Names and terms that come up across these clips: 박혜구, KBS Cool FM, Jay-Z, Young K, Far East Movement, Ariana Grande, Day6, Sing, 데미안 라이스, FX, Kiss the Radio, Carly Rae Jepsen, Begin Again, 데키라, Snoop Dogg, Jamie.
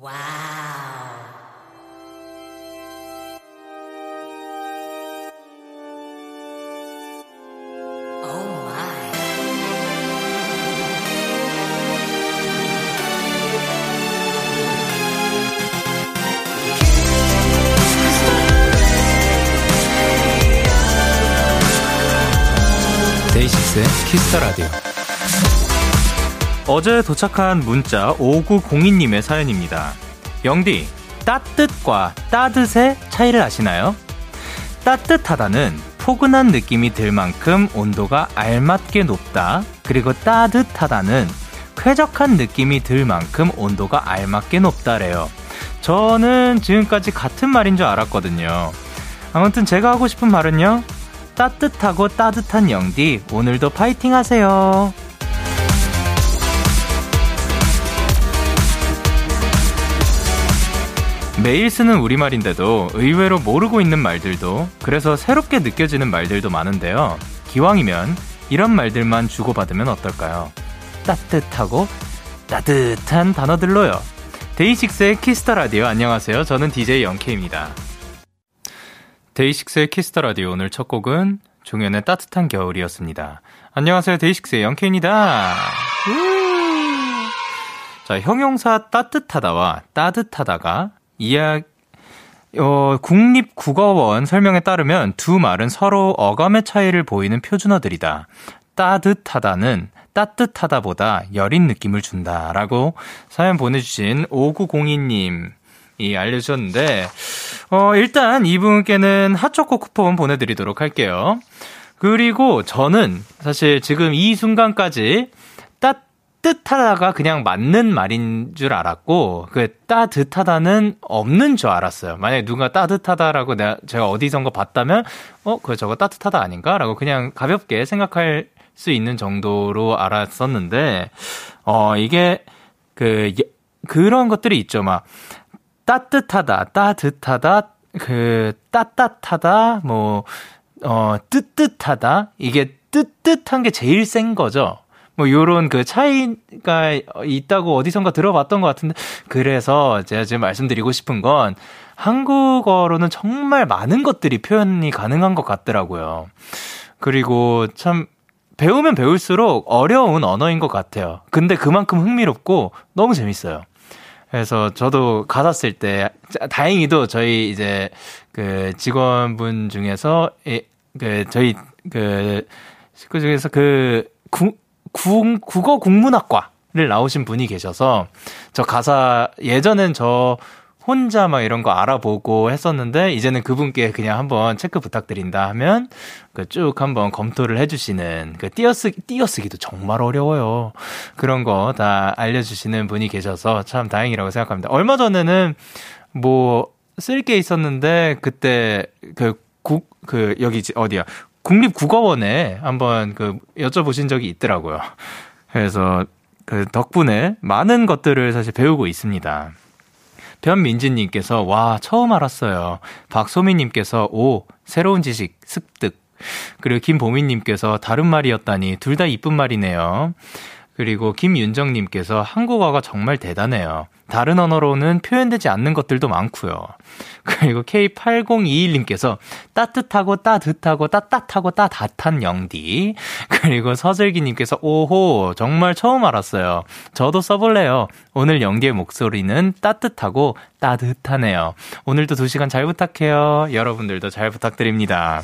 와우. 데이식스의 키스 더 라디오. 어제 도착한 문자 5902님의 사연입니다. 영디, 따뜻과 따뜻의 차이를 아시나요? 따뜻하다는 포근한 느낌이 들 만큼 온도가 알맞게 높다. 그리고 따뜻하다는 쾌적한 느낌이 들 만큼 온도가 알맞게 높다래요. 저는 지금까지 같은 말인 줄 알았거든요. 아무튼 제가 하고 싶은 말은요, 따뜻하고 따뜻한 영디, 오늘도 파이팅 하세요. 매일 쓰는 우리말인데도 의외로 모르고 있는 말들도, 그래서 새롭게 느껴지는 말들도 많은데요. 기왕이면 이런 말들만 주고받으면 어떨까요? 따뜻하고 따뜻한 단어들로요. 데이식스의 키스 더 라디오. 안녕하세요. 저는 DJ Young K입니다. 데이식스의 키스 더 라디오. 오늘 첫 곡은 종현의 따뜻한 겨울이었습니다. 안녕하세요. 데이식스의 Young K입니다. 자, 형용사 따뜻하다와 따뜻하다가 국립국어원 설명에 따르면 두 말은 서로 어감의 차이를 보이는 표준어들이다. 따뜻하다는 따뜻하다보다 여린 느낌을 준다라고 사연 보내주신 5902님이 알려주셨는데, 일단 이분께는 핫초코 쿠폰 보내드리도록 할게요. 그리고 저는 사실 지금 이 순간까지 따뜻하다가 그냥 맞는 말인 줄 알았고, 그 따뜻하다는 없는 줄 알았어요. 만약에 누가 따뜻하다라고 제가 어디선가 봤다면 그거 저거 따뜻하다 아닌가라고 그냥 가볍게 생각할 수 있는 정도로 알았었는데, 이게 그런 것들이 있죠. 막 따뜻하다, 그 따뜻하다, 뭐 뜨뜻하다. 이게 뜨뜻한 게 제일 센 거죠. 뭐 요런 그 차이가 있다고 어디선가 들어봤던 것 같은데, 그래서 제가 지금 말씀드리고 싶은 건 한국어로는 정말 많은 것들이 표현이 가능한 것 같더라고요. 그리고 참 배우면 배울수록 어려운 언어인 것 같아요. 근데 그만큼 흥미롭고 너무 재밌어요. 그래서 저도 가사 쓸 때 다행히도 저희 이제 그 직원분 중에서 저희 그 식구 중에서 국어 국문학과를 나오신 분이 계셔서 저 가사 예전엔 저 혼자 막 이런 거 알아보고 했었는데, 이제는 그분께 그냥 한번 체크 부탁드린다 하면 그 쭉 한번 검토를 해주시는, 그 띄어쓰기도 정말 어려워요. 그런 거 다 알려주시는 분이 계셔서 참 다행이라고 생각합니다. 얼마 전에는 뭐 쓸 게 있었는데 그때 여기 어디야? 국립국어원에 한번 여쭤보신 적이 있더라고요. 그래서 그 덕분에 많은 것들을 사실 배우고 있습니다. 변민진님께서 와, 처음 알았어요. 박소민님께서 오, 새로운 지식 습득. 그리고 김보민님께서 다른 말이었다니, 둘 다 이쁜 말이네요. 그리고 김윤정님께서 한국어가 정말 대단해요. 다른 언어로는 표현되지 않는 것들도 많고요. 그리고 K8021님께서 따뜻하고 따뜻한 영디. 그리고 서슬기님께서 오호, 정말 처음 알았어요. 저도 써볼래요. 오늘 영디의 목소리는 따뜻하고 따뜻하네요. 오늘도 2시간 잘 부탁해요. 여러분들도 잘 부탁드립니다.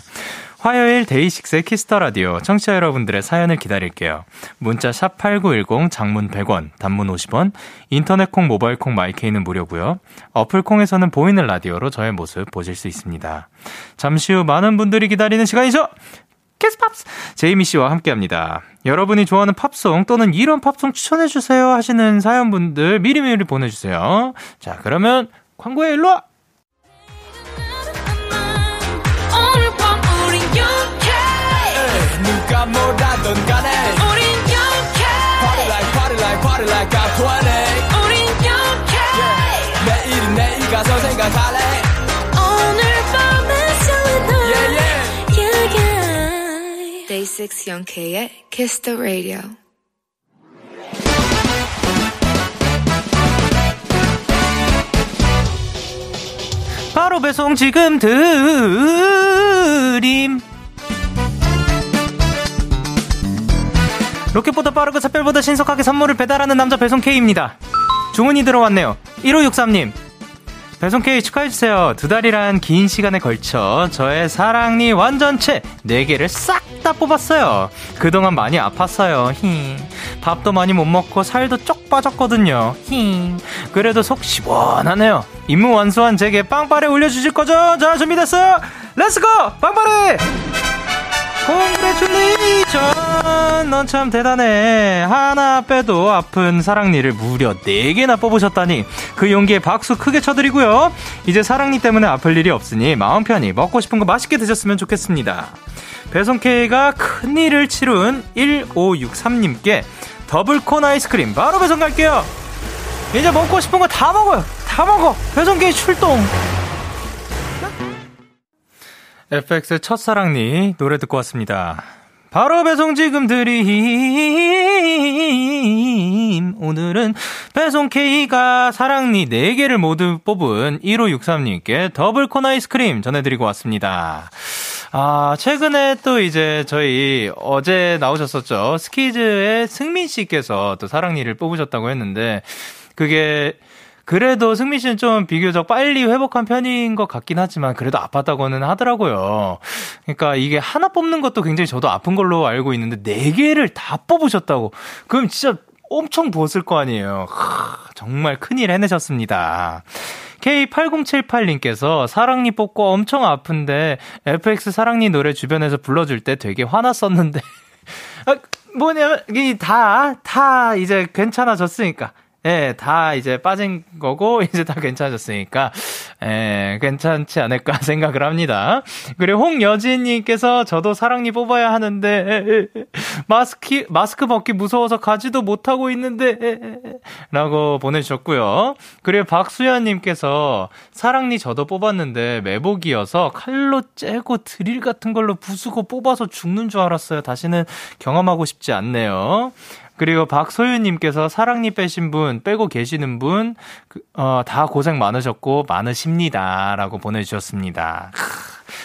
화요일 데이식스의 키스더라디오. 청취자 여러분들의 사연을 기다릴게요. 문자 샵8910, 장문 100원, 단문 50원, 인터넷콩, 모바일콩, 마이케이는 무료고요. 어플콩에서는 보이는 라디오로 저의 모습 보실 수 있습니다. 잠시 후 많은 분들이 기다리는 시간이죠. 키스팝스! 제이미 씨와 함께합니다. 여러분이 좋아하는 팝송 또는 이런 팝송 추천해주세요 하시는 사연분들 미리미리 보내주세요. 자, 그러면 광고에 일로와! 누가 뭐라던 간에 우린 Young K. Party like I want it. 우린 Young K. 내일 가서 생각할래. 오늘 밤에 설레는 yeah. Day6 Young K의 Kiss the Radio. 바로 배송 지금 드림. 로켓보다 빠르고 샛별보다 신속하게 선물을 배달하는 남자 배송 K입니다. 주문이 들어왔네요. 1563님. 배송 K 축하해주세요. 2달이란 긴 시간에 걸쳐 저의 사랑니 완전체 4개를 싹 다 뽑았어요. 그동안 많이 아팠어요. 힝. 밥도 많이 못 먹고 살도 쪽 빠졌거든요. 힝. 그래도 속 시원하네요. 임무 완수한 제게 빵빠레 올려주실 거죠? 자, 준비됐어요. 렛츠고! 빵빠레! Congratulations! 넌 참 대단해. 하나 빼도 아픈 사랑니를 무려 4개나 뽑으셨다니 그 용기에 박수 크게 쳐드리고요. 이제 사랑니 때문에 아플 일이 없으니 마음 편히 먹고 싶은 거 맛있게 드셨으면 좋겠습니다. 배송K가 큰일을 치룬 1563님께 더블콘 아이스크림 바로 배송 갈게요. 이제 먹고 싶은 거 다 먹어요. 다 먹어. 배송K 출동. FX의 첫사랑니 노래 듣고 왔습니다. 바로 배송 지금 드림. 오늘은 배송 K가 사랑니 4개를 모두 뽑은 1563님께 더블콘 아이스크림 전해드리고 왔습니다. 아, 최근에 또 이제 저희 어제 나오셨었죠. 스키즈의 승민 씨께서 또 사랑니를 뽑으셨다고 했는데 그게 그래도 승민 씨는 좀 비교적 빨리 회복한 편인 것 같긴 하지만 그래도 아팠다고는 하더라고요. 그러니까 이게 하나 뽑는 것도 굉장히 저도 아픈 걸로 알고 있는데 4개를 다 뽑으셨다고. 그럼 진짜 엄청 부었을 거 아니에요. 하, 정말 큰일 해내셨습니다. K8078님께서 사랑니 뽑고 엄청 아픈데 FX 사랑니 노래 주변에서 불러줄 때 되게 화났었는데 아, 뭐냐면 다 이제 괜찮아졌으니까 예, 다 이제 빠진 거고, 이제 다 괜찮아졌으니까, 예, 괜찮지 않을까 생각을 합니다. 그리고 홍여진님께서 저도 사랑니 뽑아야 하는데, 마스크 벗기 무서워서 가지도 못하고 있는데, 라고 보내주셨고요. 그리고 박수연님께서 사랑니 저도 뽑았는데, 매복이어서 칼로 째고 드릴 같은 걸로 부수고 뽑아서 죽는 줄 알았어요. 다시는 경험하고 싶지 않네요. 그리고 박소윤님께서 사랑니 빼신 분, 빼고 계시는 분, 다 고생 많으셨고, 많으십니다. 라고 보내주셨습니다.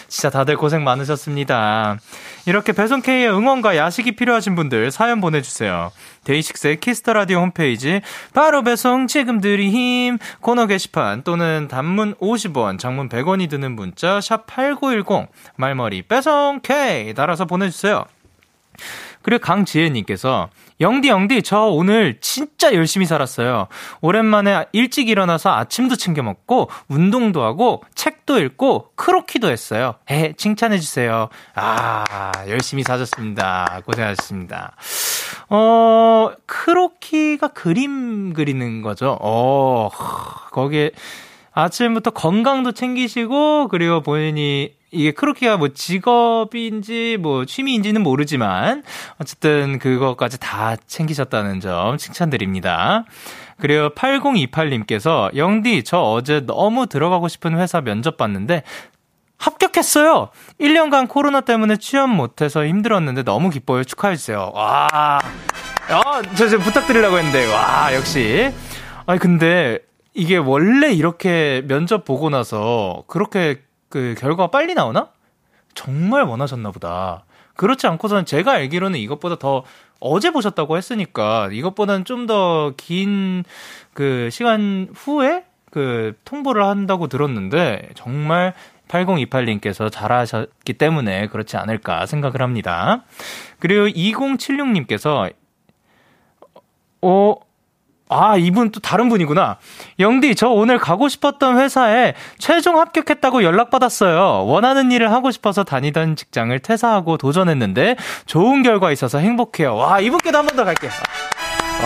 진짜 다들 고생 많으셨습니다. 이렇게 배송K의 응원과 야식이 필요하신 분들 사연 보내주세요. 데이식스의 키스 더 라디오 홈페이지 바로 배송 지금 드림 코너 게시판 또는 단문 50원, 장문 100원이 드는 문자 샵 8910 말머리 배송K 달아서 보내주세요. 그리고 강지혜님께서 영디 저 오늘 진짜 열심히 살았어요. 오랜만에 일찍 일어나서 아침도 챙겨 먹고 운동도 하고 책도 읽고 크로키도 했어요. 에, 칭찬해 주세요. 아, 열심히 사셨습니다. 고생하셨습니다. 크로키가 그림 그리는 거죠. 거기에 아침부터 건강도 챙기시고 그리고 본인이 이게 크로키가 뭐 직업인지 뭐 취미인지는 모르지만 어쨌든 그것까지 다 챙기셨다는 점 칭찬드립니다. 그리고 8028님께서 영디 저 어제 너무 들어가고 싶은 회사 면접 봤는데 합격했어요. 1년간 코로나 때문에 취업 못해서 힘들었는데 너무 기뻐요. 축하해주세요. 와, 저 부탁드리려고 했는데 와 역시. 아니 근데 이게 원래 이렇게 면접 보고 나서 그렇게 그 결과가 빨리 나오나? 정말 원하셨나 보다. 그렇지 않고서는 제가 알기로는 이것보다 더 어제 보셨다고 했으니까 이것보다는 좀 더 긴 그 시간 후에 그 통보를 한다고 들었는데 정말 8028님께서 잘하셨기 때문에 그렇지 않을까 생각을 합니다. 그리고 2076님께서 아, 이분 또 다른 분이구나. 영디, 저 오늘 가고 싶었던 회사에 최종 합격했다고 연락받았어요. 원하는 일을 하고 싶어서 다니던 직장을 퇴사하고 도전했는데 좋은 결과 있어서 행복해요. 와, 이분께도 한 번 더 갈게요.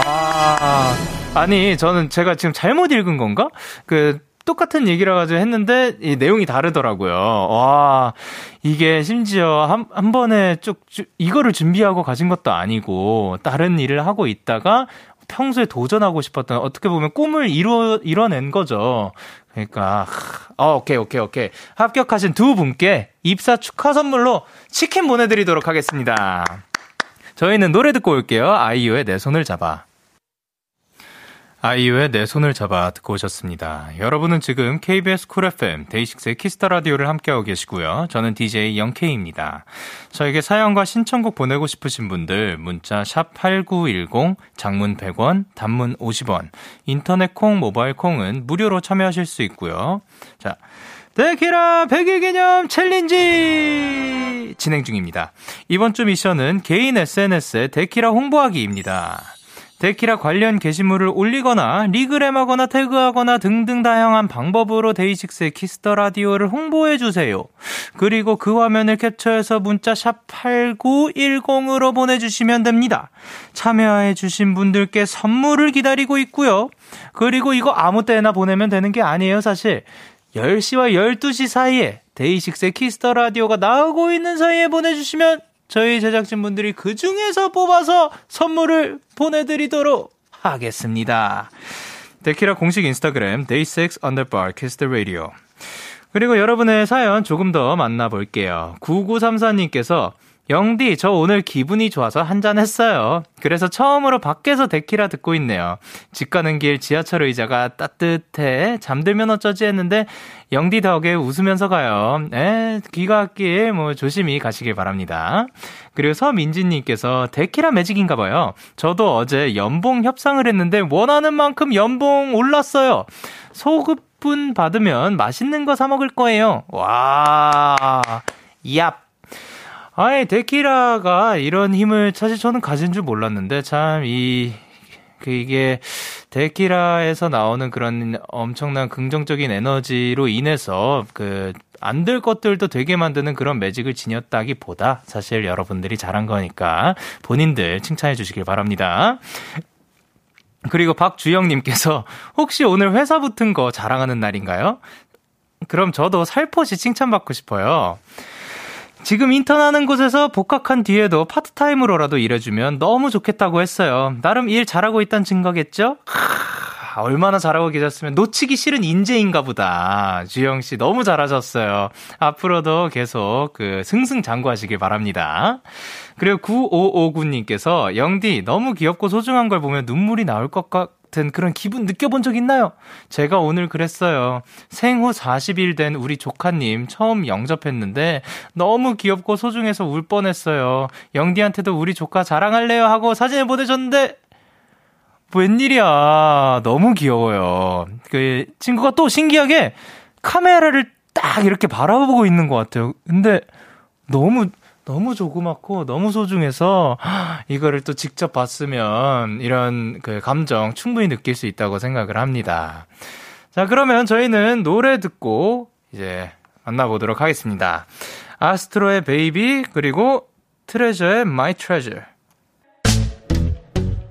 와, 아니, 저는 제가 지금 잘못 읽은 건가? 똑같은 얘기라고 했는데 이 내용이 다르더라고요. 와, 이게 심지어 한 번에 쭉 이거를 준비하고 가신 것도 아니고 다른 일을 하고 있다가 평소에 도전하고 싶었던 어떻게 보면 꿈을 이뤄낸 거죠. 그러니까 오케이. 합격하신 두 분께 입사 축하 선물로 치킨 보내드리도록 하겠습니다. 저희는 노래 듣고 올게요. 아이유의 내 손을 잡아. 아이유의 내 손을 잡아 듣고 오셨습니다. 여러분은 지금 KBS 쿨 FM 데이식스의 키스 더 라디오를 함께하고 계시고요. 저는 DJ Young K입니다. 저에게 사연과 신청곡 보내고 싶으신 분들 문자 샵 8910, 장문 100원, 단문 50원, 인터넷 콩, 모바일 콩은 무료로 참여하실 수 있고요. 자, 데키라 100일 기념 챌린지 진행 중입니다. 이번 주 미션은 개인 SNS에 데키라 홍보하기입니다. 데키라 관련 게시물을 올리거나 리그램하거나 태그하거나 등등 다양한 방법으로 데이식스의 키스더 라디오를 홍보해주세요. 그리고 그 화면을 캡처해서 문자 샵 8910으로 보내주시면 됩니다. 참여해주신 분들께 선물을 기다리고 있고요. 그리고 이거 아무 때나 보내면 되는 게 아니에요, 사실. 10시와 12시 사이에 데이식스의 키스더 라디오가 나오고 있는 사이에 보내주시면 저희 제작진분들이 그 중에서 뽑아서 선물을 보내드리도록 하겠습니다. 데키라 공식 인스타그램 day6 underbar kiss the radio. 그리고 여러분의 사연 조금 더 만나볼게요. 9934님께서 영디, 저 오늘 기분이 좋아서 한잔 했어요. 그래서 처음으로 밖에서 데키라 듣고 있네요. 집 가는 길 지하철 의자가 따뜻해. 잠들면 어쩌지 했는데 영디 덕에 웃으면서 가요. 귀갓길 뭐 조심히 가시길 바랍니다. 그리고 서민진님께서 데키라 매직인가봐요. 저도 어제 연봉 협상을 했는데 원하는 만큼 연봉 올랐어요. 소급분 받으면 맛있는 거 사 먹을 거예요. 와, 얍. 아예 데키라가 이런 힘을 사실 저는 가진 줄 몰랐는데 참 이게 데키라에서 나오는 그런 엄청난 긍정적인 에너지로 인해서 그 안 될 것들도 되게 만드는 그런 매직을 지녔다기보다 사실 여러분들이 잘한 거니까 본인들 칭찬해 주시길 바랍니다. 그리고 박주영님께서 혹시 오늘 회사 붙은 거 자랑하는 날인가요? 그럼 저도 살포시 칭찬받고 싶어요. 지금 인턴하는 곳에서 복학한 뒤에도 파트타임으로라도 일해주면 너무 좋겠다고 했어요. 나름 일 잘하고 있다는 증거겠죠? 하, 얼마나 잘하고 계셨으면 놓치기 싫은 인재인가 보다. 주영씨 너무 잘하셨어요. 앞으로도 계속 그 승승장구하시길 바랍니다. 그리고 9559님께서 영디 너무 귀엽고 소중한 걸 보면 눈물이 나올 것 같고 같은 그런 기분 느껴본 적 있나요? 제가 오늘 그랬어요. 생후 40일 된 우리 조카님 처음 영접했는데 너무 귀엽고 소중해서 울 뻔했어요. 영디한테도 우리 조카 자랑할래요 하고 사진을 보내줬는데 웬일이야. 너무 귀여워요. 그 친구가 또 신기하게 카메라를 딱 이렇게 바라보고 있는 것 같아요. 근데 너무 조그맣고 너무 소중해서 이거를 또 직접 봤으면 이런 그 감정 충분히 느낄 수 있다고 생각을 합니다. 자, 그러면 저희는 노래 듣고 이제 만나보도록 하겠습니다. 아스트로의 베이비 그리고 트레저의 마이 트레저.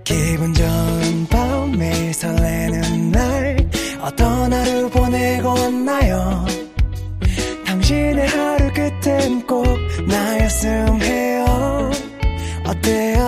기분 좋은 밤 매일 설레는 날 어떤 하루 보내고 왔나요? 당신의 하루 끝엔 꼭 나였음 해요. 어때요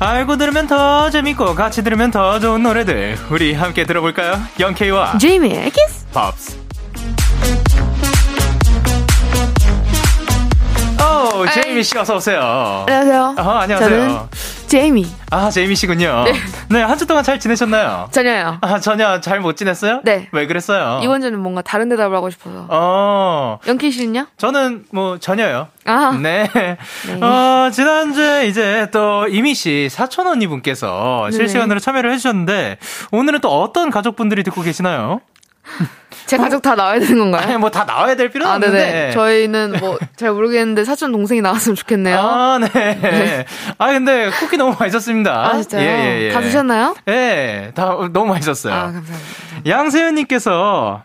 알고 들으면 더 재밌고 같이 들으면 더 좋은 노래들 우리 함께 들어볼까요? 영케이와 제이미의 키스 팝스. 오, 제이미 씨 어서 오세요. 안녕하세요. 안녕하세요. 저는 제이미. 아, 제이미 씨군요. 네. 네, 한 주 동안 잘 지내셨나요? 전혀요. 아, 전혀 잘 못 지냈어요? 네. 왜 그랬어요? 이번 주는 뭔가 다른 대답을 하고 싶어서. 영키 씨는요? 저는 뭐 전혀요. 아. 네. 네. 지난주에 이제 또 이미 씨 사촌 언니분께서 네. 실시간으로 참여를 해주셨는데 오늘은 또 어떤 가족분들이 듣고 계시나요? 제 가족 다 나와야 되는 건가요? 아니, 뭐 다 나와야 될 필요는 없는데 네네. 저희는 뭐 잘 모르겠는데 사촌 동생이 나왔으면 좋겠네요. 아, 네. 네. 아, 근데 쿠키 너무 맛있었습니다. 아, 진짜요? 예. 다 드셨나요? 예, 다 너무 맛있었어요. 아, 감사합니다. 양세윤님께서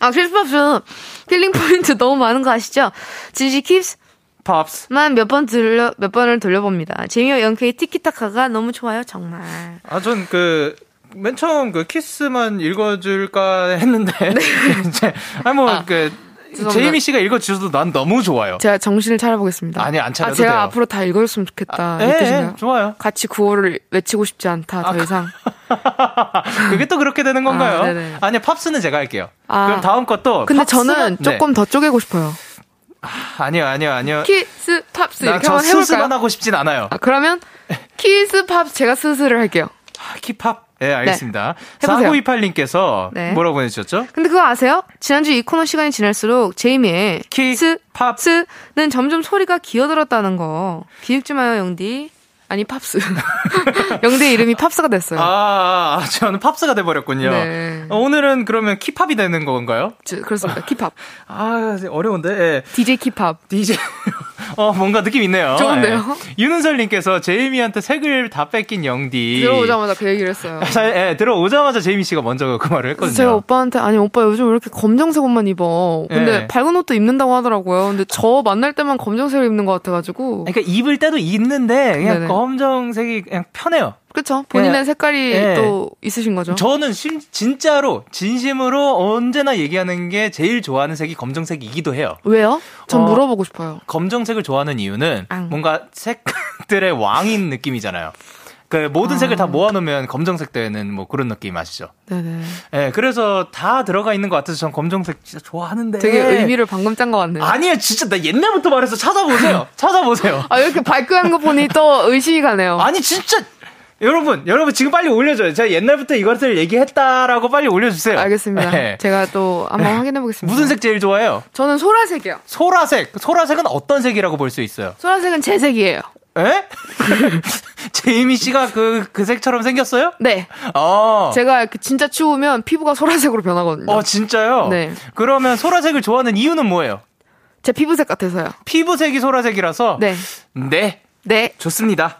아, 필스팝스 필링 포인트 너무 많은 거 아시죠? 진시 킵스 팝스만 몇 번을 돌려봅니다. 제이와 영케이 티키타카가 너무 좋아요, 정말. 아, 전 그 맨 처음 그 키스만 읽어줄까 했는데 네. 이제 그 제이미 씨가 읽어주셔도 난 너무 좋아요. 제가 정신을 차려보겠습니다. 아니, 안 차려도 돼요. 제가 앞으로 다 읽어줬으면 좋겠다. 아, 좋아요. 같이 구호를 외치고 싶지 않다, 더 이상. 그게 또 그렇게 되는 건가요? 아, 아니, 팝스는 제가 할게요. 아, 그럼 다음 것도. 근데 팝스는, 저는 조금 네. 더 쪼개고 싶어요. 아, 아니요. 키스, 팝스 이렇게 한번 해볼까요? 수수만 하고 싶진 않아요. 아, 그러면 키스, 팝스 제가 수수를 할게요. 아, 키팝. 네, 알겠습니다. 네. 4928님께서 네. 뭐라고 보내주셨죠? 근데 그거 아세요? 지난주 이 코너 시간이 지날수록 제이미의 키스, 팝스는 점점 소리가 기어들었다는 거. 기죽지 마요, 영디. 아니, 팝스. 영디의 이름이 팝스가 됐어요. 아, 저는 팝스가 돼버렸군요. 네. 오늘은 그러면 키팝이 되는 건가요? 그렇습니다. 키팝. 아, 어려운데. 네. DJ 키팝. DJ. 뭔가 느낌 있네요. 좋은데요? 예. 윤은설님께서 제이미한테 색을 다 뺏긴 영디. 들어오자마자 그 얘기를 했어요. 예, 들어오자마자 제이미 씨가 먼저 그 말을 했거든요. 제가 오빠한테, 아니, 오빠 요즘 왜 이렇게 검정색 옷만 입어? 근데 예. 밝은 옷도 입는다고 하더라고요. 근데 저 만날 때만 검정색을 입는 것 같아가지고. 그러니까 입을 때도 입는데 그냥 네네. 검정색이 그냥 편해요. 그렇죠. 본인의 예. 색깔이 예. 또 있으신 거죠. 저는 진짜로 진심으로 언제나 얘기하는 게 제일 좋아하는 색이 검정색이기도 해요. 왜요? 전 물어보고 싶어요. 검정색을 좋아하는 이유는 뭔가 색들의 왕인 느낌이잖아요. 그 모든 색을 다 모아놓으면 검정색 되는 뭐 그런 느낌 아시죠? 네네. 예, 그래서 다 들어가 있는 것 같아서 전 검정색 진짜 좋아하는데. 되게 의미를 방금 짠 것 같네요. 아니에요, 진짜 나 옛날부터 말해서 찾아보세요. 아, 이렇게 발끈한 거 보니 또 의심이 가네요. 아니 진짜. 여러분 지금 빨리 올려줘요. 제가 옛날부터 이것을 얘기했다라고 빨리 올려주세요. 알겠습니다. 네. 제가 또 한번 확인해보겠습니다. 무슨 색 제일 좋아해요? 저는 소라색이요. 소라색은 어떤 색이라고 볼 수 있어요? 소라색은 제 색이에요. 에? 제이미 씨가 그 색처럼 생겼어요? 네. 제가 진짜 추우면 피부가 소라색으로 변하거든요. 진짜요? 네. 그러면 소라색을 좋아하는 이유는 뭐예요? 제 피부색 같아서요. 피부색이 소라색이라서? 네. 좋습니다.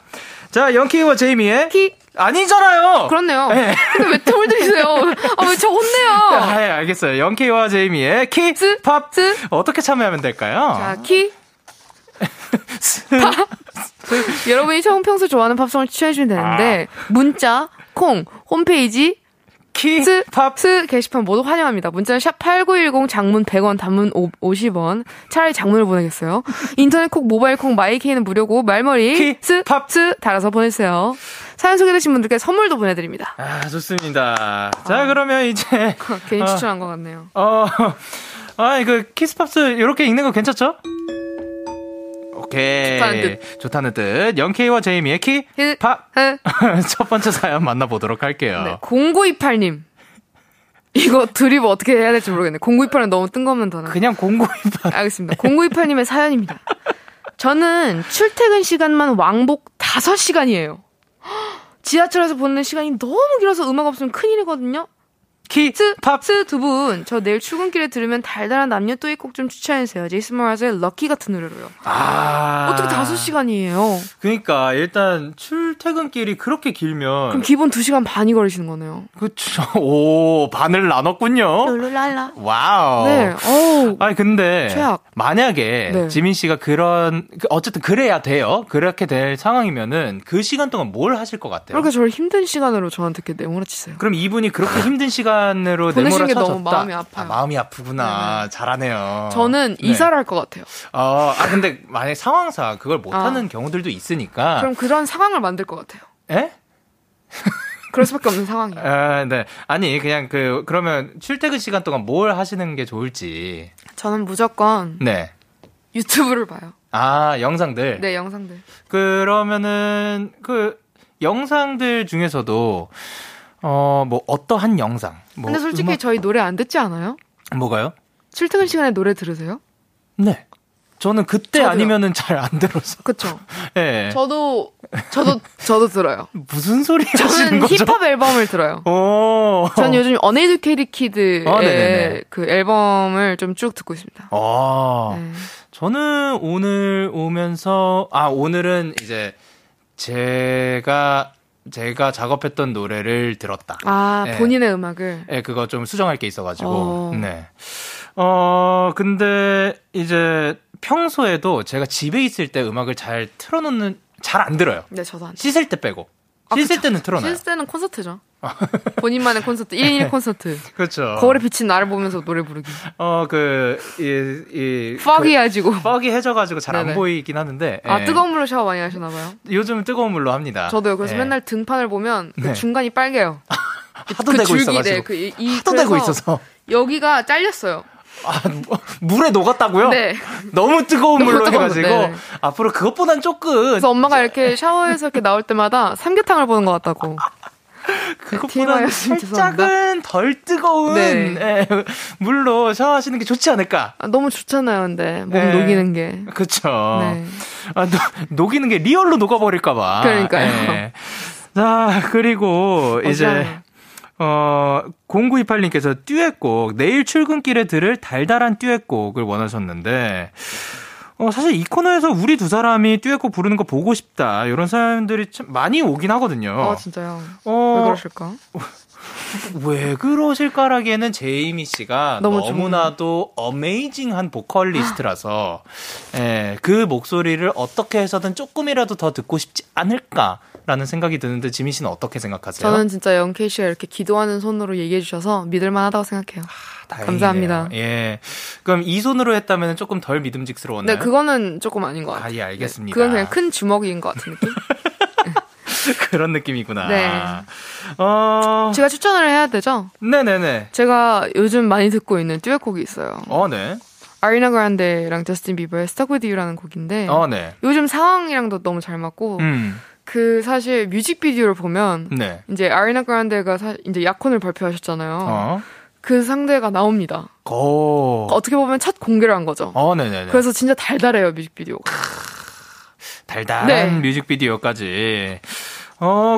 자, 영키와 제이미의 아니잖아요. 그렇네요. 네. 근데 왜 틈을 들이세요? 왜 저 혼내요? 네, 알겠어요. 영키와 제이미의 키스 팝스 어떻게 참여하면 될까요? 자, 팝. 여러분이 평소 좋아하는 팝송을 추천해주면 되는데 문자, 콩, 홈페이지 키스 팝스 게시판 모두 환영합니다. 문자는 샵 8910, 장문 100원, 단문 50원. 차라리 장문을 보내겠어요. 인터넷 콕, 모바일 콕, 마이케이는 무료고 말머리 키스 팝스 달아서 보내세요. 사연 소개되신 분들께 선물도 보내드립니다. 좋습니다. 자, 그러면 이제 괜히 추천한 것 같네요. 그 키스 팝스 이렇게 읽는 거 괜찮죠? 오케이. 좋다는 뜻. 영케이와 제이미의 키팝. 첫 번째 사연 만나보도록 할게요. 네, 0928님. 이거 드립 어떻게 해야 될지 모르겠네. 0928은 너무 뜬금없는 단어. 그냥 0928. 알겠습니다. 0928님의 사연입니다. 저는 출퇴근 시간만 왕복 5시간이에요. 지하철에서 보내는 시간이 너무 길어서 음악 없으면 큰일이거든요. 키팝스 두 분, 저 내일 출근길에 들으면 달달한 남녀 또이 꼭 좀 추천해주세요. 제이슨 모라즈의 럭키 같은 노래로요. 어떻게 5시간이에요? 그러니까 일단 출퇴근길이 그렇게 길면 그럼 기본 2시간 반이 걸리시는 거네요. 그쵸. 오, 반을 나눴군요. 룰루랄라. 와우. 네. 아니 근데 최악. 만약에 네. 지민 씨가 어쨌든 그래야 돼요. 그렇게 될 상황이면은 그 시간 동안 뭘 하실 것 같아요? 그렇게 저를 힘든 시간으로 저한테 이렇게 내몰아치세요. 그럼 이분이 그렇게 힘든 시간으로 내몰아 쳐줬다. 너무 마음이 아파요. 마음이 아프구나. 네네. 잘하네요. 저는 이사를 할 것 같아요. 근데 만약 상황상 그걸 못하는 경우들도 있으니까. 그럼 그런 상황을 만들 것 같아요. 에? 그럴 수밖에 없는 상황이에요. 네. 아니 그냥 그러면 출퇴근 시간 동안 뭘 하시는 게 좋을지. 저는 무조건 네. 유튜브를 봐요. 영상들. 네, 영상들. 그러면은 그 영상들 중에서도. 뭐 어떠한 영상. 뭐 근데 솔직히 저희 노래 안 듣지 않아요? 뭐가요? 출퇴근 시간에 노래 들으세요? 네. 저는 그때 아니면은 잘 안 들어서. 그렇죠. 예. 저도 들어요. 무슨 소리 하시는 거죠? 저는 힙합 앨범을 들어요. 전 요즘 어네이드케리 키드의 그 앨범을 좀 쭉 듣고 있습니다. 네. 저는 오늘 오면서 오늘은 이제 제가 작업했던 노래를 들었다. 네. 본인의 음악을. 네, 그거 좀 수정할 게 있어가지고. 근데 이제 평소에도 제가 집에 있을 때 음악을 잘 틀어놓는, 잘 안 들어요. 네, 저도 안 들어요. 씻을 때 빼고. 씻을 때는 틀어놔요. 씻을 때는 콘서트죠. 본인만의 콘서트, 1인 1 콘서트. 그렇죠. 거울에 비친 나를 보면서 노래 부르기. 퍼기해지고. 퍼기해져가지고 잘 안 보이긴 하는데. 아, 예. 뜨거운 물로 샤워 많이 하시나봐요? 요즘 뜨거운 물로 합니다. 저도요. 그래서 예. 맨날 등판을 보면 네. 그 중간이 빨개요. 하도 그 되고 있어가지고. 네, 하도 되고 있어서. 여기가 잘렸어요. 아, 물에 녹았다고요? 네. 너무 뜨거운 너무 물로 해가지고 네. 앞으로 그것보단 조금. 그래서 엄마가 이렇게 샤워해서 이렇게 나올 때마다 삼계탕을 보는 것 같다고. 그것보다 살짝은 덜 뜨거운 네. 예, 물로 샤워하시는 게 좋지 않을까? 아, 너무 좋잖아요, 근데 몸 예. 녹이는 게. 그렇죠. 네. 아, 녹이는 게 리얼로 녹아버릴까봐. 그러니까요. 예. 자, 그리고 이제. 0928님께서 듀엣곡, 내일 출근길에 들을 달달한 듀엣곡을 원하셨는데, 사실 이 코너에서 우리 두 사람이 듀엣곡 부르는 거 보고 싶다, 이런 사람들이 참 많이 오긴 하거든요. 아, 진짜요? 왜 그러실까? 왜 그러실까라기에는 제이미 씨가 너무나도 어메이징한 보컬리스트라서, 예, 그 목소리를 어떻게 해서든 조금이라도 더 듣고 싶지 않을까. 라는 생각이 드는데 지민 씨는 어떻게 생각하세요? 저는 진짜 영케이 씨가 이렇게 기도하는 손으로 얘기해 주셔서 믿을만하다고 생각해요. 아, 다행이네요. 감사합니다. 예, 그럼 이 손으로 했다면 조금 덜 믿음직스러웠나요? 네, 그거는 조금 아닌 것 같아요. 아, 예, 알겠습니다. 네, 그건 그냥 큰 주먹인 것 같은 느낌? 그런 느낌이구나. 네. 제가 추천을 해야 되죠? 네네네. 제가 요즘 많이 듣고 있는 듀엣곡이 있어요. 네. 아리아나 그란데랑 저스틴 비버의 Stuck With You라는 곡인데 네. 요즘 상황이랑도 너무 잘 맞고 그 사실 뮤직비디오를 보면 네. 이제 아리아나 그란데가 이제 약혼을 발표하셨잖아요. 그 상대가 나옵니다. 어떻게 보면 첫 공개를 한 거죠. 네네네. 그래서 진짜 달달해요, 뮤직비디오가. 달달한 네. 뮤직비디오까지.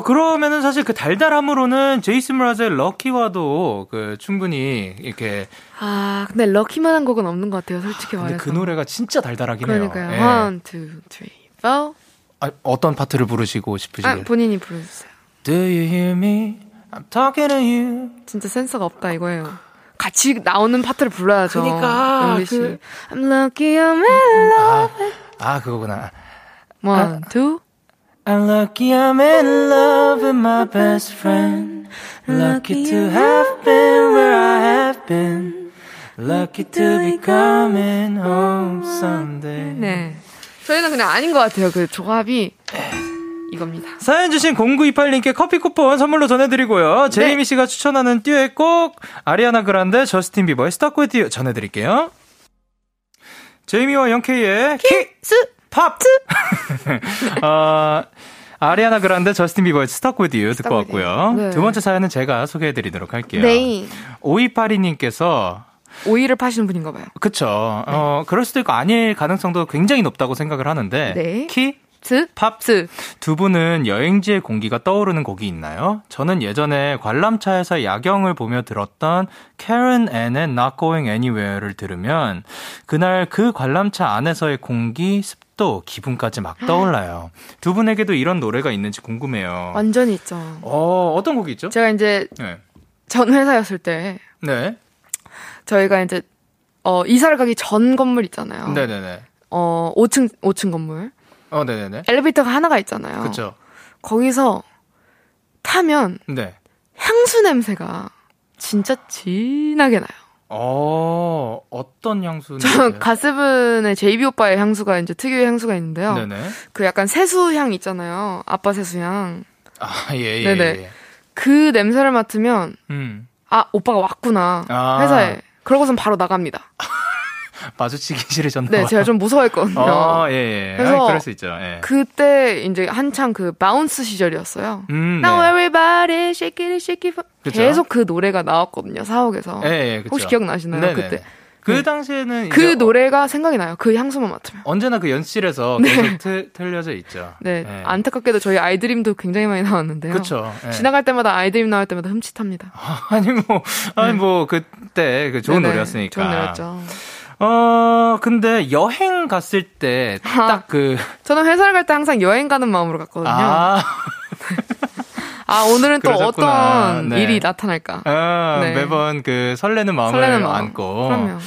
그러면은 사실 그 달달함으로는 제이슨 브라즈의 럭키와도 그 충분히 이렇게. 아, 근데 럭키만한 곡은 없는 것 같아요, 솔직히 말해서. 근데 그 노래가 진짜 달달하긴 해요. 그러니까요. 예. 1, 2, 3, 4. 아, 어떤 파트를 부르시고 싶으시길래? 본인이 부르세요. Do you hear me? I'm talking to you. 진짜 센스가 없다 이거예요. 같이 나오는 파트를 불러야죠. 그러니까. I'm lucky I'm in love. 아, 그거구나. 1, 2. I'm lucky I'm in love with my best friend. Lucky to have been where I have been. Lucky to be coming home someday. 네. 저희는 그냥 아닌 것 같아요. 그 조합이 이겁니다. 사연 주신 0928님께 커피 쿠폰 선물로 전해드리고요. 네. 제이미 씨가 추천하는 듀엣곡 아리아나 그란데 저스틴 비버의 Stuck With You 전해드릴게요. 제이미와 영케이의 키스 팝! 아리아나 그란데 저스틴 비버의 Stuck With You 듣고 왔고요. 네. 두 번째 사연은 제가 소개해드리도록 할게요. 네. 5282님께서 오이를 파시는 분인가 봐요. 그렇죠. 네. 그럴 수도 있고 아닐 가능성도 굉장히 높다고 생각을 하는데 네. 키스, 팝스 두 분은 여행지의 공기가 떠오르는 곡이 있나요? 저는 예전에 관람차에서 야경을 보며 들었던 Karen Ann의 Not Going Anywhere를 들으면 그날 그 관람차 안에서의 공기, 습도, 기분까지 막 떠올라요. 두 분에게도 이런 노래가 있는지 궁금해요. 완전히 있죠. 어떤 곡이 있죠? 제가 이제 네. 전 회사였을 때 네. 저희가 이제 이사를 가기 전 건물 있잖아요. 네네네. 5층 건물. 네네네. 엘리베이터가 하나가 있잖아요. 그렇죠. 거기서 타면 네. 향수 냄새가 진짜 진하게 나요. 어떤 향수? 저 가스분의 JB 오빠의 향수가 이제 특유의 향수가 있는데요. 네네. 그 약간 세수향 있잖아요. 아빠 세수향. 아, 예, 예. 네네. 예. 그 냄새를 맡으면 아, 오빠가 왔구나. 아. 회사에. 그러고선 바로 나갑니다. 마주치기 싫으셨나 봐요. 네, 제가 좀 무서워했거든요. 예, 예. 그래서 아니, 그럴 수 있죠. 예. 그때 이제 한창 그 바운스 시절이었어요. Now 네. everybody shake it, shake it. 그쵸? 계속 그 노래가 나왔거든요. 사옥에서. 예, 예. 그쵸. 혹시 기억나시나요? 네네. 그때. 그 당시에는 그 노래가 생각이 나요. 그 향수만 맡으면 언제나 그 연실에서 계속 네. 틀려져 있죠. 네. 네, 안타깝게도 저희 아이드림도 굉장히 많이 나왔는데요. 그렇죠. 네. 지나갈 때마다 아이드림 나올 때마다 흠칫합니다. 아니 뭐 그때 그 좋은 네네. 노래였으니까. 좋은 노래였죠. 근데 여행 갔을 때 딱 그 저는 회사를 갈 때 항상 여행 가는 마음으로 갔거든요. 아, 오늘은 또 그러셨구나. 어떤 네. 일이 나타날까? 네. 매번 그 설레는 마음을 안고. 그럼요.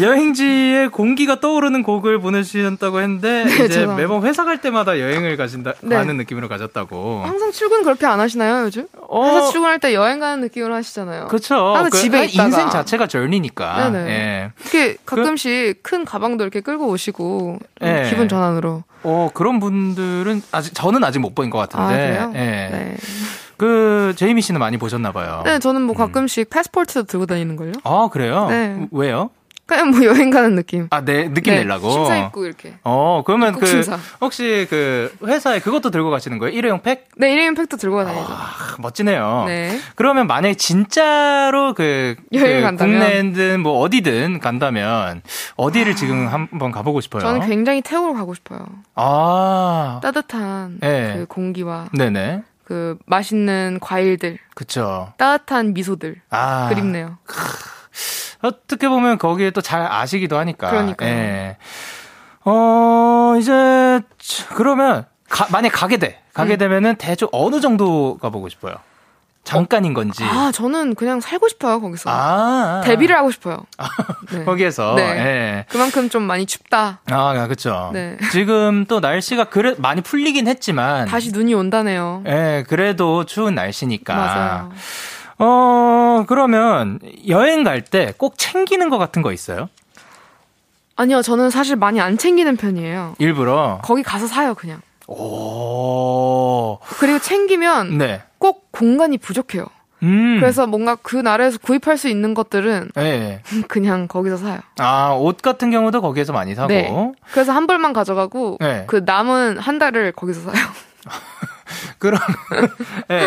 여행지에 공기가 떠오르는 곡을 보내주셨다고 했는데 네, 이제 매번 회사 갈 때마다 여행을 가신다 네. 가는 느낌으로 가셨다고. 항상 출근 그렇게 안 하시나요 요즘? 회사 출근할 때 여행 가는 느낌으로 하시잖아요. 그렇죠. 그, 집에 있다가. 인생 자체가 journey니까. 네. 이렇게 가끔씩 큰 가방도 이렇게 끌고 오시고 네. 기분 전환으로. 그런 분들은 저는 아직 못 본 것 같은데. 아, 그래요? 네. 네. 그 제이미 씨는 많이 보셨나 봐요. 네, 저는 뭐 가끔씩 패스포트도 들고 다니는 걸요. 아, 그래요? 네. 왜요? 그냥 뭐 여행 가는 느낌. 아, 네, 느낌 네. 내려고. 심사 입고 이렇게. 그러면 그 심사. 혹시 그 회사에 그것도 들고 가시는 거예요? 일회용 팩? 네, 일회용 팩도 들고 다니죠. 아, 멋지네요. 네. 그러면 만약에 진짜로 여행 간다면 국내든 뭐 어디든 간다면 어디를 지금 한번 가보고 싶어요? 저는 굉장히 태국을 가고 싶어요. 아, 따뜻한 네. 그 공기와. 네네. 그 맛있는 과일들, 그쵸. 따뜻한 미소들, 그립네요. 어떻게 보면 거기에 또 잘 아시기도 하니까. 그러니까. 예. 이제 그러면 만약 가게 되면은 대충 어느 정도 가보고 싶어요? 잠깐인 건지. 저는 그냥 살고 싶어요 거기서. 데뷔를 하고 싶어요. 네. 거기에서. 네. 네. 그만큼 좀 많이 춥다. 그렇죠. 네. 지금 또 날씨가 많이 풀리긴 했지만 다시 눈이 온다네요. 네, 그래도 추운 날씨니까. 맞아요. 그러면 여행 갈 때 꼭 챙기는 거 같은 거 있어요? 아니요, 저는 사실 많이 안 챙기는 편이에요. 일부러. 거기 가서 사요 그냥. 오. 그리고 챙기면 네. 꼭 공간이 부족해요. 그래서 뭔가 그 나라에서 구입할 수 있는 것들은 네. 그냥 거기서 사요. 옷 같은 경우도 거기에서 많이 사고. 네. 그래서 한 벌만 가져가고 네. 그 남은 한 달을 거기서 사요. 그럼 네.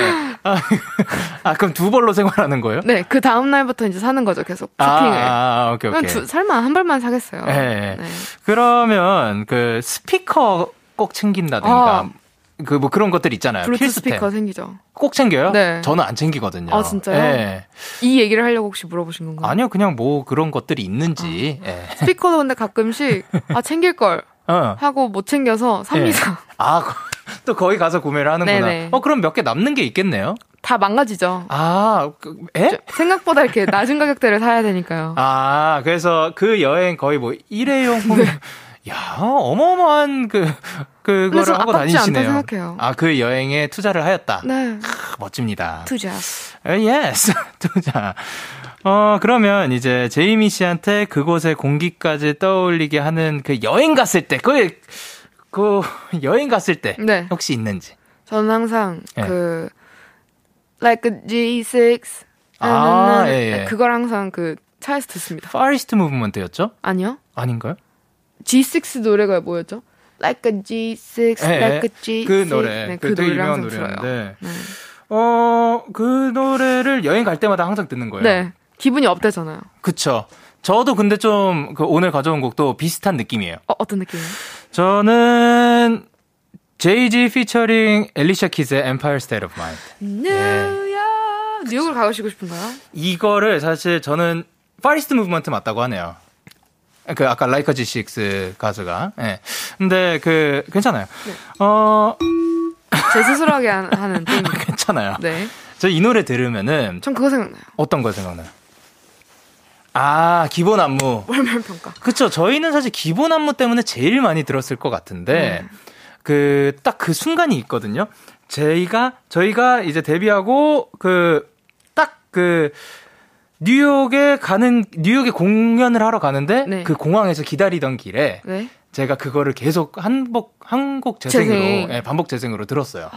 그럼 두 벌로 생활하는 거예요? 네, 그 다음 날부터 이제 사는 거죠, 계속 쇼핑을. 오케이. 설마 한 벌만 사겠어요? 네. 네. 그러면 그 스피커 꼭 챙긴다든가. 그 뭐 그런 것들 있잖아요. 블루투스 스피커 생기죠. 꼭 챙겨요? 네. 저는 안 챙기거든요. 진짜요? 네. 이 얘기를 하려고 혹시 물어보신 건가요? 아니요, 그냥 뭐 그런 것들이 있는지. 네. 스피커도 근데 가끔씩 챙길 걸 하고 못 챙겨서 삽니다. 네. 또 거기 가서 구매를 하는구나. 네네. 그럼 몇 개 남는 게 있겠네요? 다 망가지죠. 생각보다 이렇게 낮은 가격대를 사야 되니까요. 그래서 그 여행 거의 뭐 일회용품. 네. 야, 어마어마한 그거를 하고 다니시네요. 생각해요. 그 여행에 투자를 하였다. 네. 멋집니다. 투자. 예스. 투자. 그러면 이제 제이미 씨한테 그곳의 공기까지 떠올리게 하는 그 여행 갔을 때, 그 여행 갔을 때 네. 혹시 있는지? 저는 항상 네. like a Day6. 예. 그걸 항상 차에서 듣습니다. Far East Movement였죠? 아니요. 아닌가요? G6 노래가 뭐였죠? Like a G6, 네, like a G6. 그 노래. 네, 그 노래를 항상 들어요. 네. 그 노래를 여행 갈 때마다 항상 듣는 거예요. 네. 기분이 업되잖아요. 그쵸. 저도 근데 좀 오늘 가져온 곡도 비슷한 느낌이에요. 어떤 느낌이에요? 저는 Jay-Z 피처링 엘리샤 키즈의 Empire State of Mind. 뉴욕. 뉴욕을 가보시고 싶은가요? 이거를 사실 저는 Far East Movement 맞다고 하네요. 아까 Like a G6 가수가. 예. 근데 괜찮아요. 네. 제 스스로 하게 하는 좀. 괜찮아요. 네. 저 이 노래 들으면은. 전 그거 생각나요. 어떤 거 생각나요? 기본 안무. 월말 평가. 그쵸. 저희는 사실 기본 안무 때문에 제일 많이 들었을 것 같은데. 네. 딱 그 순간이 있거든요. 저희가 이제 데뷔하고 뉴욕에 공연을 하러 가는데, 네. 그 공항에서 기다리던 길에, 네. 제가 그거를 계속 한곡 재생으로, 예, 반복 재생으로 들었어요.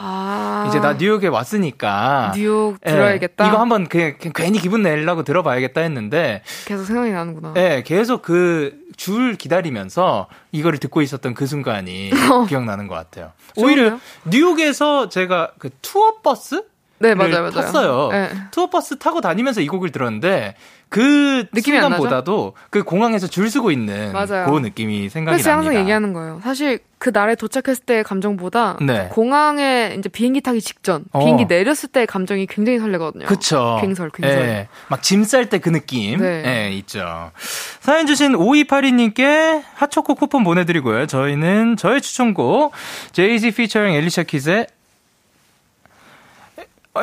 이제 나 뉴욕에 왔으니까. 뉴욕 들어야겠다. 예, 이거 한번 그냥 괜히 기분 내려고 들어봐야겠다 했는데. 계속 생각이 나는구나. 예, 계속 줄 기다리면서 이거를 듣고 있었던 그 순간이 기억나는 것 같아요. 오히려 뉴욕에서 제가 그 투어버스? 네, 맞아요. 탔어요. 네. 투어버스 타고 다니면서 이 곡을 들었는데 그 순간보다도 그 공항에서 줄 서고 있는 맞아요. 그 느낌이 생각이 납니다. 그래서 항상 얘기하는 거예요. 사실 그 나라에 도착했을 때의 감정보다 네. 공항에 이제 비행기 타기 직전, 비행기 내렸을 때의 감정이 굉장히 설레거든요. 그렇죠. 굉장히. 예. 막 짐 쌀 때 그 느낌. 네. 예, 있죠. 사연 주신 5282님께 핫초코 쿠폰 보내드리고요. 저희는 저의 추천곡 Jay-Z 피처링 엘리샤 키즈의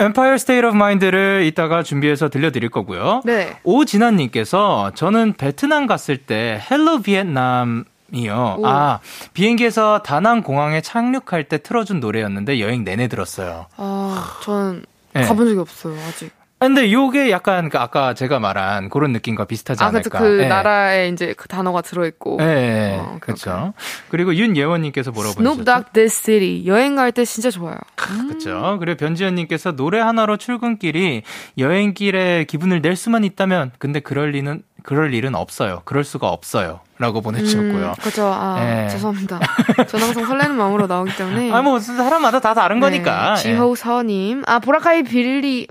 Empire State of Mind를 이따가 준비해서 들려드릴 거고요. 네. 오진아님께서 저는 베트남 갔을 때 Hello Vietnam 이요. 아, 비행기에서 다낭 공항에 착륙할 때 틀어준 노래였는데 여행 내내 들었어요. 아, 전 네. 가본 적이 없어요, 아직. 근데 요게 약간 아까 제가 말한 그런 느낌과 비슷하지 않을까. 아, 그 네. 나라에 이제 그 단어가 들어있고. 네, 어, 그렇죠. 그리고 윤예원님께서 뭐라고 보내셨죠? Snoop Dogg This City. 여행 갈 때 진짜 좋아요. 그렇죠. 그리고 변지현님께서 노래 하나로 출근길이 여행길에 기분을 낼 수만 있다면 근데 그럴 일은 없어요. 그럴 수가 없어요. 라고 보내주셨고요. 그렇죠. 아, 네. 죄송합니다. 저는 항상 설레는 마음으로 나오기 때문에. 아, 뭐 사람마다 다 다른 네. 거니까. 지호 서님, 아 보라카이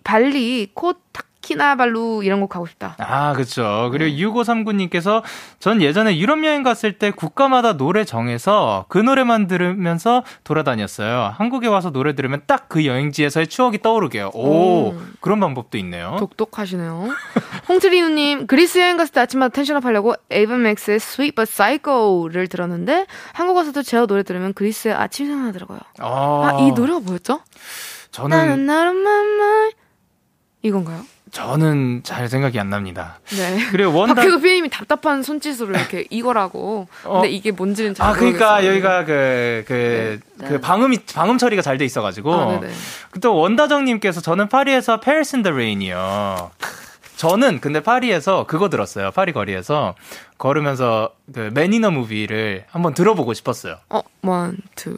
발리 코타키나발루 이런 곳 가고 싶다. 아, 그렇죠. 그리고 6539님께서 전 예전에 유럽 여행 갔을 때 국가마다 노래 정해서 그 노래만 들으면서 돌아다녔어요. 한국에 와서 노래 들으면 딱 그 여행지에서의 추억이 떠오르게요. 오, 그런 방법도 있네요. 똑똑하시네요. 홍트리누님, 그리스 여행 갔을 때 아침마다 텐션업 하려고 에이브맥스의 Sweet But Psycho를 들었는데 한국 와서도 제 노래 들으면 그리스의 아침 생각나더라고요. 아, 이 노래가 뭐였죠? 저는 이건가요? 저는 잘 생각이 안 납니다. 네. 그리고 박혜구 PD님이 답답한 손짓으로 이렇게 이거라고. 근데 이게 뭔지는 잘 모르겠어요. 아, 그러니까 여기가 그 방음 처리가 잘 돼 있어가지고. 아, 또 원다정님께서 저는 파리에서 Paris in the Rain이요. 저는 근데 파리에서 그거 들었어요. 파리 거리에서 걸으면서 그 매니너 무비를 한번 들어보고 싶었어요. 1, 2,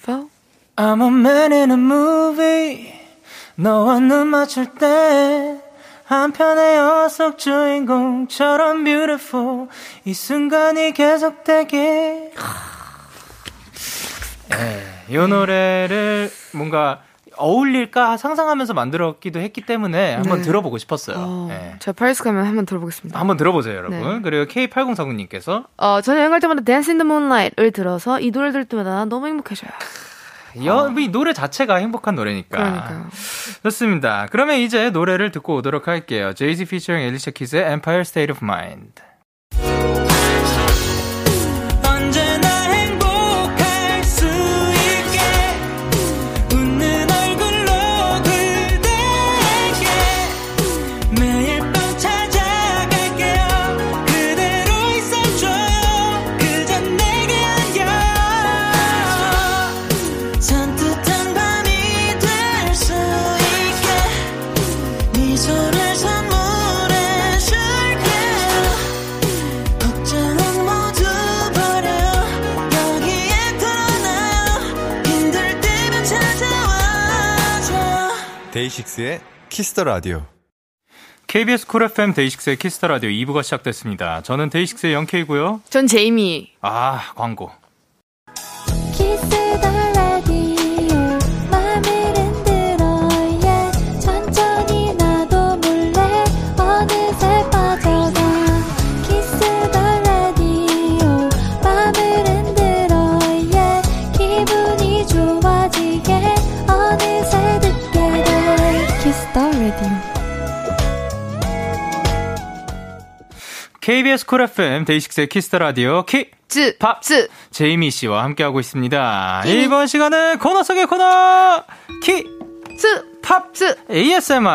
3, 4 I'm a man in a movie 너와 눈 맞출 때 한편의 어석 주인공처럼 beautiful 이 순간이 계속되게 이 노래를 뭔가 어울릴까 상상하면서 만들었기도 했기 때문에 한번 들어보고 싶었어요. 제가 파리스 가면 한번 들어보겠습니다. 한번 들어보세요, 여러분. 네. 그리고 K8049님께서 저는 여행 갈 때마다 Dance in the Moonlight을 들어서 이 노래 들 때마다 너무 행복해져요. 이 노래 자체가 행복한 노래니까. 그러니까요. 좋습니다. 그러면 이제 노래를 듣고 오도록 할게요. Jay-Z featuring Alicia Keys의 Empire State of Mind. 데이식스의 키스 더 라디오. KBS 쿨 FM 데이식스의 키스 더 라디오 2부가 시작됐습니다. 저는 데이식스의 Young K고요. 전 제이미. 아, 광고. KBS 쿨 FM 데이식스의 키스 더 라디오 키즈 팝스 제이미 씨와 함께하고 있습니다. 이번 시간은 코너 속의 코너 키즈 팝스 ASMR.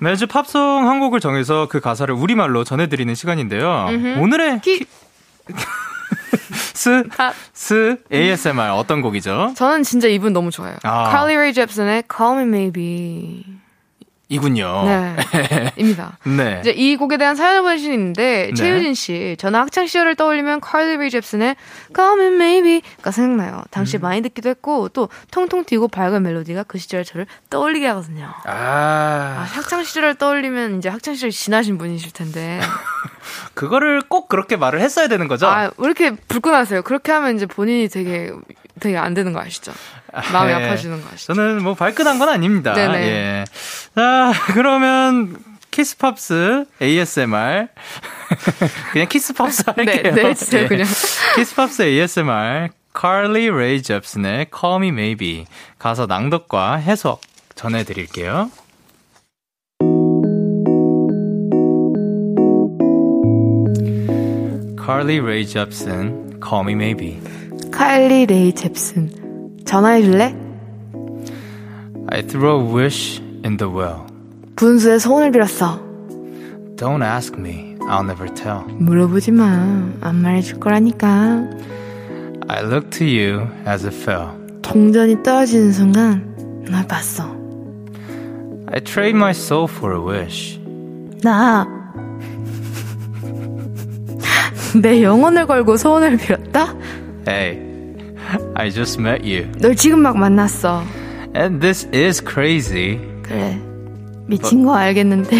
매주 팝송 한 곡을 정해서 그 가사를 우리말로 전해드리는 시간인데요. 오늘의 ASMR 어떤 곡이죠? 저는 진짜 이분 너무 좋아요. Carly Rae Jepsen의 Call Me Maybe 이군요. 네. 입니다. 네. 이제 이 곡에 대한 사연을 보내주신 있는데, 최유진 씨, 저는 학창시절을 떠올리면 Carly Rae Jepsen의 Come and Maybe가 생각나요. 당시 많이 듣기도 했고, 또 통통 튀고 밝은 멜로디가 그 시절 저를 떠올리게 하거든요. 학창시절을 떠올리면 이제 학창시절이 지나신 분이실 텐데. 그거를 꼭 그렇게 말을 했어야 되는 거죠? 아, 왜 이렇게 불끈하세요? 그렇게 하면 이제 본인이 되게 안 되는 거 아시죠? 마음이 아파지는 거 아시죠? 저는 뭐 발끈한 건 아닙니다. 네네. 예. 자, 그러면 키스팝스 ASMR 그냥 키스팝스 할게요. 네, 네, 예. 그냥 키스팝스 ASMR Carly Rae Jepsen의 Call Me Maybe 가사 낭독과 해석 전해드릴게요. Carly Rae Jepsen Call Me Maybe 칼리 레이 잽슨 전화해줄래? I I threw a wish in the well. 분수에 소원을 빌었어. Don't ask me, I'll never tell. 물어보지 마, 안 말해줄 거라니까. I looked to you as it fell. 동전이 떨어지는 순간 널 봤어. I trade my soul for a wish. 나 내 영혼을 걸고 소원을 빌었다? Hey, I just met you. 널 지금 막 만났어. And this is crazy. 그래, 미친 거 알겠는데.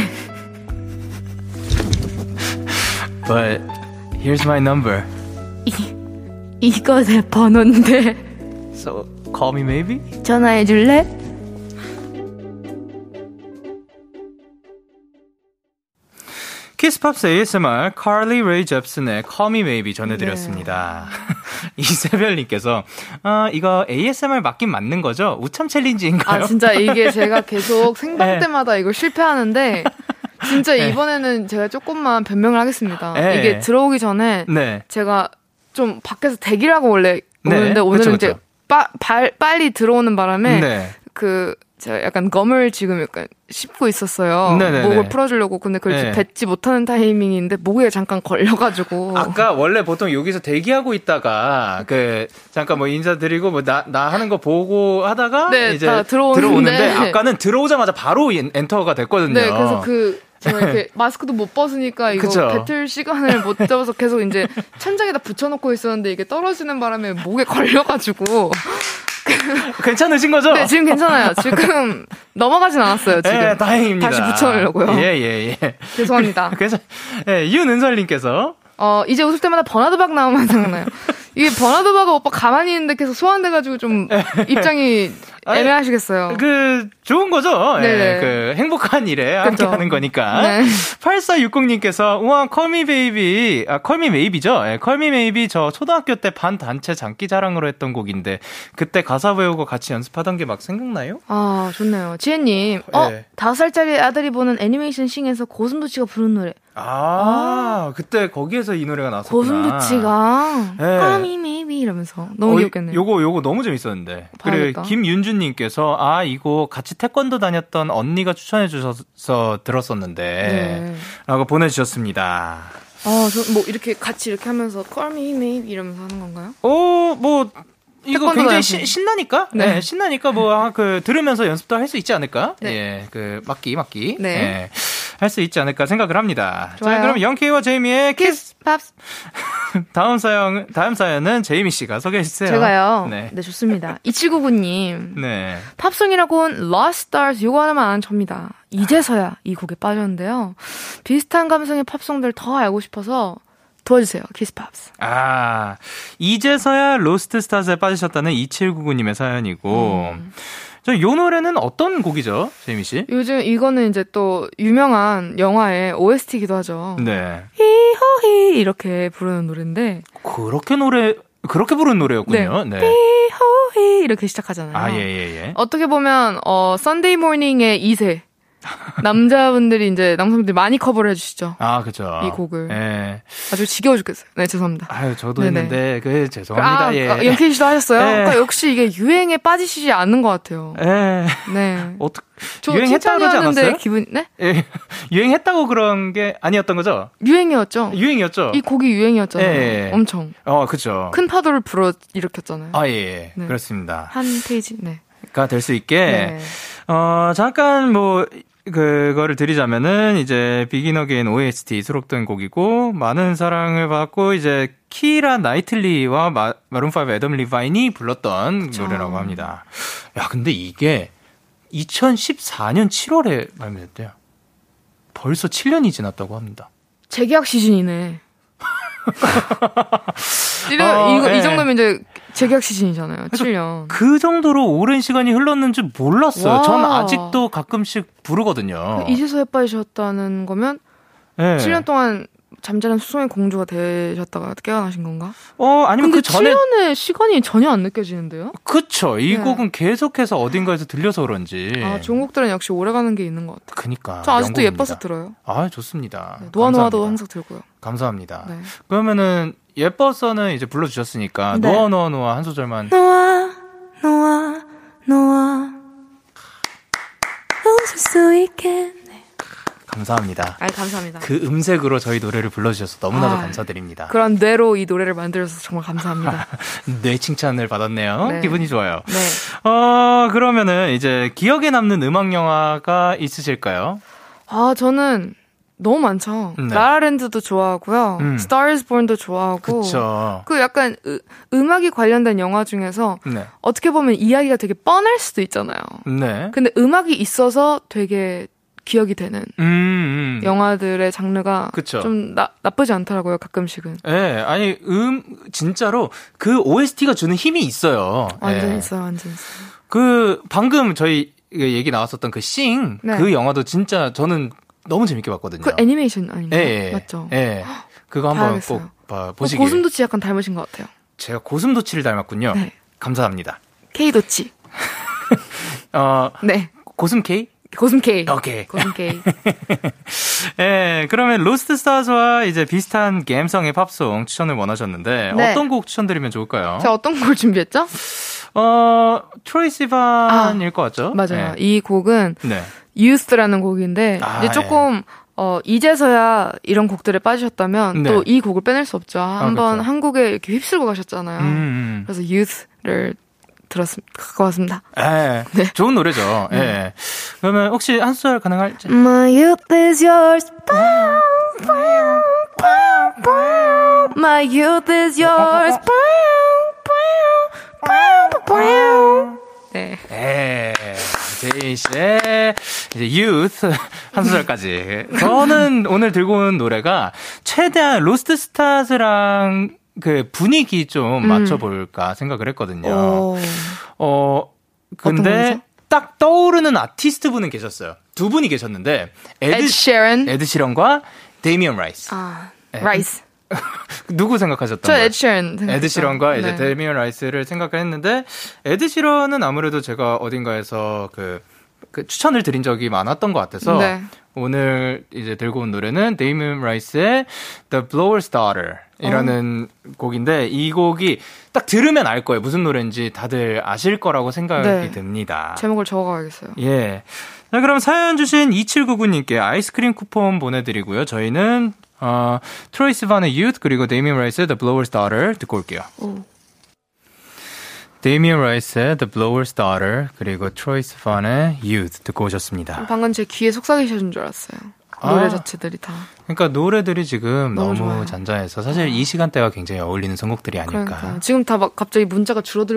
But here's my number. 이거 내 번호인데. So call me maybe? 전화해 줄래? 키스팝스 ASMR Carly Rae Jepsen의 Call Me Maybe 전해드렸습니다. 네. 이세별님께서 이거 ASMR 맞긴 맞는 거죠? 우참 챌린지인가요? 아 진짜 이게 제가 계속 생방 때마다 네. 이거 실패하는데 진짜 이번에는 네. 제가 조금만 변명을 하겠습니다. 네. 이게 들어오기 전에 네. 제가 좀 밖에서 대기를 하고 원래 오는데 네. 오늘은 그쵸, 이제 그쵸. 빨리 들어오는 바람에 네. 그 제가 약간 검을 지금 약간 씹고 있었어요. 네네네. 목을 풀어주려고. 근데 그걸 네. 뱉지 못하는 타이밍인데 목에 잠깐 걸려가지고. 아까 원래 보통 여기서 대기하고 있다가 그 잠깐 뭐 인사드리고 뭐 나 하는 거 보고 하다가 네, 이제 들어오는데 아까는 들어오자마자 바로 엔터가 됐거든요. 네, 그래서 그 제가 이렇게 마스크도 못 벗으니까 이거 그쵸? 뱉을 시간을 못 잡아서 계속 이제 천장에다 붙여놓고 있었는데 이게 떨어지는 바람에 목에 걸려가지고. 괜찮으신 거죠? 네, 지금 괜찮아요. 지금 넘어가진 않았어요. 지금 예, 다행입니다. 다시 붙여놓으려고요. 예예예. 예, 예. 죄송합니다. 그래서 예, 윤은설님께서 이제 웃을 때마다 버나드박 나오면 생각나요. 이게 버나드박 오빠 가만히 있는데 계속 소환돼가지고 좀 입장이 애매하시겠어요. 그 좋은 거죠. 예, 그 행복한 일에 함께하는 거니까. 네. 8460님께서 우와 컬미베이비 컬미메이비죠. 예, 컬미메이비 저 초등학교 때 반 단체 장기자랑으로 했던 곡인데 그때 가사 외우고 같이 연습하던 게 막 생각나요? 아 좋네요. 지혜님 5살짜리 아들이 보는 애니메이션 싱에서 고슴도치가 부른 노래. 아, 그때 거기에서 이 노래가 나왔었구나. 고슴도치가 네. maybe 이러면서 너무 귀엽겠네요. 요거 너무 재밌었는데. 그리고 김윤주님께서 이거 같이 태권도 다녔던 언니가 추천해 주셔서 들었었는데 네. 라고 보내주셨습니다. 저 뭐 이렇게 같이 이렇게 하면서 call me maybe 이러면서 하는 건가요? 뭐 이거 굉장히 신나니까? 네. 네, 신나니까 뭐 그 들으면서 연습도 할 수 있지 않을까? 네. 예, 그 맞기. 네. 예. 할 수 있지 않을까 생각을 합니다. 좋아요. 자, 그럼 영케이와 제이미의 키스 팝스. 다음 사연은 제이미 씨가 소개해 주세요. 제가요. 네 좋습니다. 2799님. 네. 팝송이라고는 Lost Stars 요거 하나만 아는 접니다. 이제서야 이 곡에 빠졌는데요. 비슷한 감성의 팝송들 더 알고 싶어서 도와주세요. 키스팝스. 이제서야 로스트 스타즈에 빠지셨다는 2799님의 사연이고 이 노래는 어떤 곡이죠? 제이미 씨? 요즘 이거는 이제 또 유명한 영화의 OST이기도 하죠. 네. 히호히 이렇게 부르는 노래인데 그렇게 부르는 노래였군요. 네. 히호히 이렇게 시작하잖아요. 예. 어떻게 보면 Sunday Morning의 2세 남성분들이 많이 커버를 해주시죠. 그죠. 이 곡을. 예. 아주 지겨워 죽겠어요. 네, 죄송합니다. 저도 네네. 했는데, 죄송합니다. 영케이 씨도 하셨어요? 예. 그러니까 역시 이게 유행에 빠지시지 않는 것 같아요. 예. 네. 유행했다고 하지 않았어요? 네? 예. 유행했다고 그런 게 아니었던 거죠? 유행이었죠. 이 곡이 유행이었잖아요. 예. 엄청. 그죠. 큰 파도를 불어 일으켰잖아요. 예. 네. 그렇습니다. 한 페이지, 네. 가 될 수 있게. 네. 잠깐 그거를 드리자면은 이제 Begin Again OST 수록된 곡이고 많은 사랑을 받고 이제 키라 나이틀리와 마룬 5 애덤 리바인이 불렀던 그쵸. 노래라고 합니다. 야, 근데 이게 2014년 7월에 발매됐대요. 벌써 7년이 지났다고 합니다. 재계약 시즌이네. 이 정도면 이제 재계약 시즌이잖아요. 7년. 그 정도로 오랜 시간이 흘렀는지 몰랐어요. 와. 전 아직도 가끔씩 부르거든요. 이제서야 빠지셨다는 거면 7년 동안 잠자는 수송의 공주가 되셨다가 깨어나신 건가? 아니면 그 전에 7년의 시간이 전혀 안 느껴지는데요? 그쵸. 이 곡은 계속해서 어딘가에서 들려서 그런지. 좋은 곡들은 역시 오래가는 게 있는 것 같아요. 그니까. 저 아직도 명곡입니다. 예뻐서 들어요. 좋습니다. 네, 노아노아도 항상 들고요. 감사합니다. 네. 그러면은 예뻐서는 이제 불러주셨으니까 네. 노아노아노아 한 소절만. 노아노아노아 수 있게. 감사합니다. 아니, 감사합니다. 그 음색으로 저희 노래를 불러주셔서 너무나도 감사드립니다. 그런 뇌로 이 노래를 만들어서 정말 감사합니다. 뇌 칭찬을 받았네요. 네. 기분이 좋아요. 네. 그러면은 이제 기억에 남는 음악 영화가 있으실까요? 아, 저는 너무 많죠. 네. 라라랜드도 좋아하고요. 스타즈 본도 좋아하고. 그쵸. 그 약간 음악이 관련된 영화 중에서 네. 어떻게 보면 이야기가 되게 뻔할 수도 있잖아요. 네. 근데 음악이 있어서 되게 기억이 되는 영화들의 장르가 그쵸. 좀 나쁘지 않더라고요, 가끔씩은. 네, 아니 진짜로 그 OST가 주는 힘이 있어요. 완전 네. 있어요, 완전 있어요. 그 방금 저희 얘기 나왔었던 그 싱, 네. 그 영화도 진짜 저는 너무 재밌게 봤거든요. 그 애니메이션 아닌가요? 네, 맞죠? 네, 그거 한번 꼭 보시길. 고슴도치 약간 닮으신 것 같아요. 제가 고슴도치를 닮았군요. 네. 감사합니다. K도치. 네. 고슴 K? 고슴 K. 오케이. 고슴 K. 예, 그러면 로스트 스타즈와 이제 비슷한 감성의 팝송 추천을 원하셨는데 네. 어떤 곡 추천드리면 좋을까요? 제가 어떤 곡을 준비했죠? 트로이 시반일 것 같죠? 맞아요. 네. 이 곡은 네. Youth라는 곡인데 이제 조금 이제서야 이런 곡들에 빠지셨다면 네. 또 이 곡을 빼낼 수 없죠. 한번 그렇죠. 한국에 이렇게 휩쓸고 가셨잖아요. 그래서 Youth를 갖고 왔습니다. 예, 네. 좋은 노래죠. 예. 네. 그러면 혹시 한 소절 가능할지? My youth is yours. My youth is yours. 네. 예. 제이 씨의 이제 Youth 한 소절까지. 저는 오늘 들고 온 노래가 최대한 로스트 스타즈랑 그 분위기 좀 맞춰볼까 생각을 했거든요. 오. 근데 딱 떠오르는 아티스트 분은 계셨어요. 두 분이 계셨는데 에드 시런과 데미안 라이스. 아, 라이스. 누구 생각하셨던 거예요? 저 에드 시런과 이제 데미안 라이스를 생각을 했는데 에드 시런은 아무래도 제가 어딘가에서 그 추천을 드린 적이 많았던 것 같아서 네. 오늘 이제 들고 온 노래는 데미안 라이스의 The Blower's Daughter 이라는 곡인데 이 곡이 딱 들으면 알 거예요. 무슨 노래인지 다들 아실 거라고 생각이 네. 듭니다. 제목을 적어가야겠어요. 예. 자, 그럼 사연 주신 2799님께 아이스크림 쿠폰 보내드리고요. 저희는 트로이 시반의 Youth 그리고 데미안 라이스의 The Blower's Daughter 듣고 올게요. 오. 데미안 라이스의 The Blower's Daughter 그리고 트로이 시반의 Youth 듣고 오셨습니다. 방금 제 귀에 속삭이셨는 줄 알았어요. 노래 자체들이 다. 그러니까 노래들이 지금 너무 잔잔해서 사실 이 시간대와 굉장히 어울리는 선곡들이 아닐까. 그러니까요. 지금 다 막 갑자기 문자가 줄어들고